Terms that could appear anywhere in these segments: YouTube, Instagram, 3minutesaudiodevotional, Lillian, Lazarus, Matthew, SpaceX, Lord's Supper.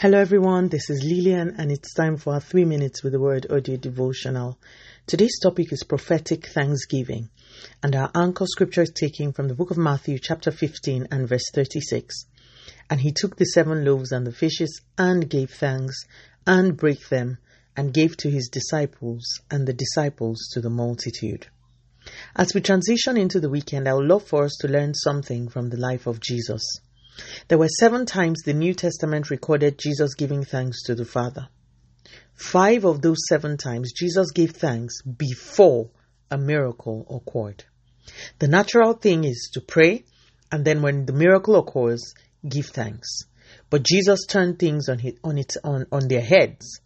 Hello everyone, this is Lillian and it's time for our 3 minutes with the Word audio devotional. Today's topic is prophetic thanksgiving, and our anchor scripture is taken from the book of Matthew chapter 15 and verse 36. And he took the 7 loaves and the fishes and gave thanks and brake them and gave to his disciples and the disciples to the multitude. As we transition into the weekend, I would love for us to learn something from the life of Jesus. There were 7 times the New Testament recorded Jesus giving thanks to the Father. 5 of those 7 times, Jesus gave thanks before a miracle occurred. The natural thing is to pray, and then when the miracle occurs, give thanks. But Jesus turned things on their heads.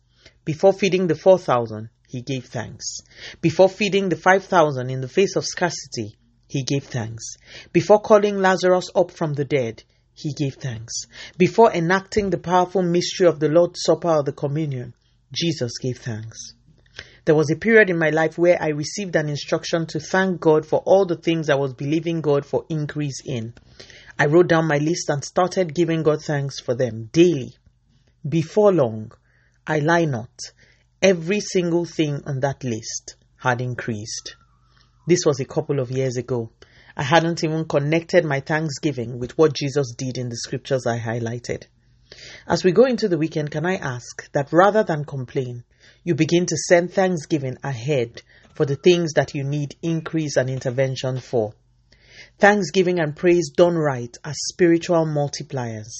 Before feeding the 4,000, he gave thanks. Before feeding the 5,000 in the face of scarcity, he gave thanks. Before calling Lazarus up from the dead, he gave thanks. Before enacting the powerful mystery of the Lord's Supper or the communion, Jesus gave thanks. There was a period in my life where I received an instruction to thank God for all the things I was believing God for increase in. I wrote down my list and started giving God thanks for them daily. Before long, I lie not, every single thing on that list had increased. This was a couple of years ago. I hadn't even connected my thanksgiving with what Jesus did in the scriptures I highlighted. As we go into the weekend, can I ask that rather than complain, you begin to send thanksgiving ahead for the things that you need increase and intervention for. Thanksgiving and praise done right are spiritual multipliers.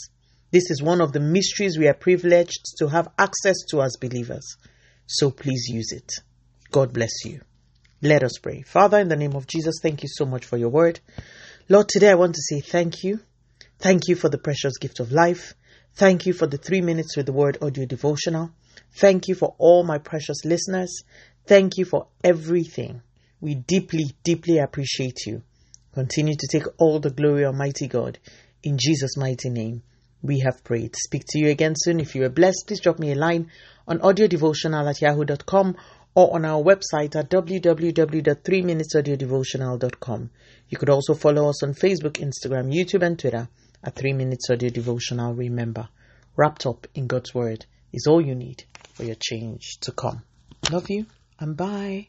This is one of the mysteries we are privileged to have access to as believers. So please use it. God bless you. Let us pray. Father, in the name of Jesus, thank you so much for your word. Lord, today I want to say thank you. Thank you for the precious gift of life. Thank you for the 3 minutes with the Word audio devotional. Thank you for all my precious listeners. Thank you for everything. We deeply, deeply appreciate you. Continue to take all the glory, Almighty God. In Jesus' mighty name, we have prayed. Speak to you again soon. If you are blessed, please drop me a line on audiodevotional@yahoo.com or on our website at www.3minutesaudiodevotional.com. You could also follow us on Facebook, Instagram, YouTube, and Twitter at 3 Minutes Audio Devotional. Remember, wrapped up in God's Word is all you need for your change to come. Love you and bye.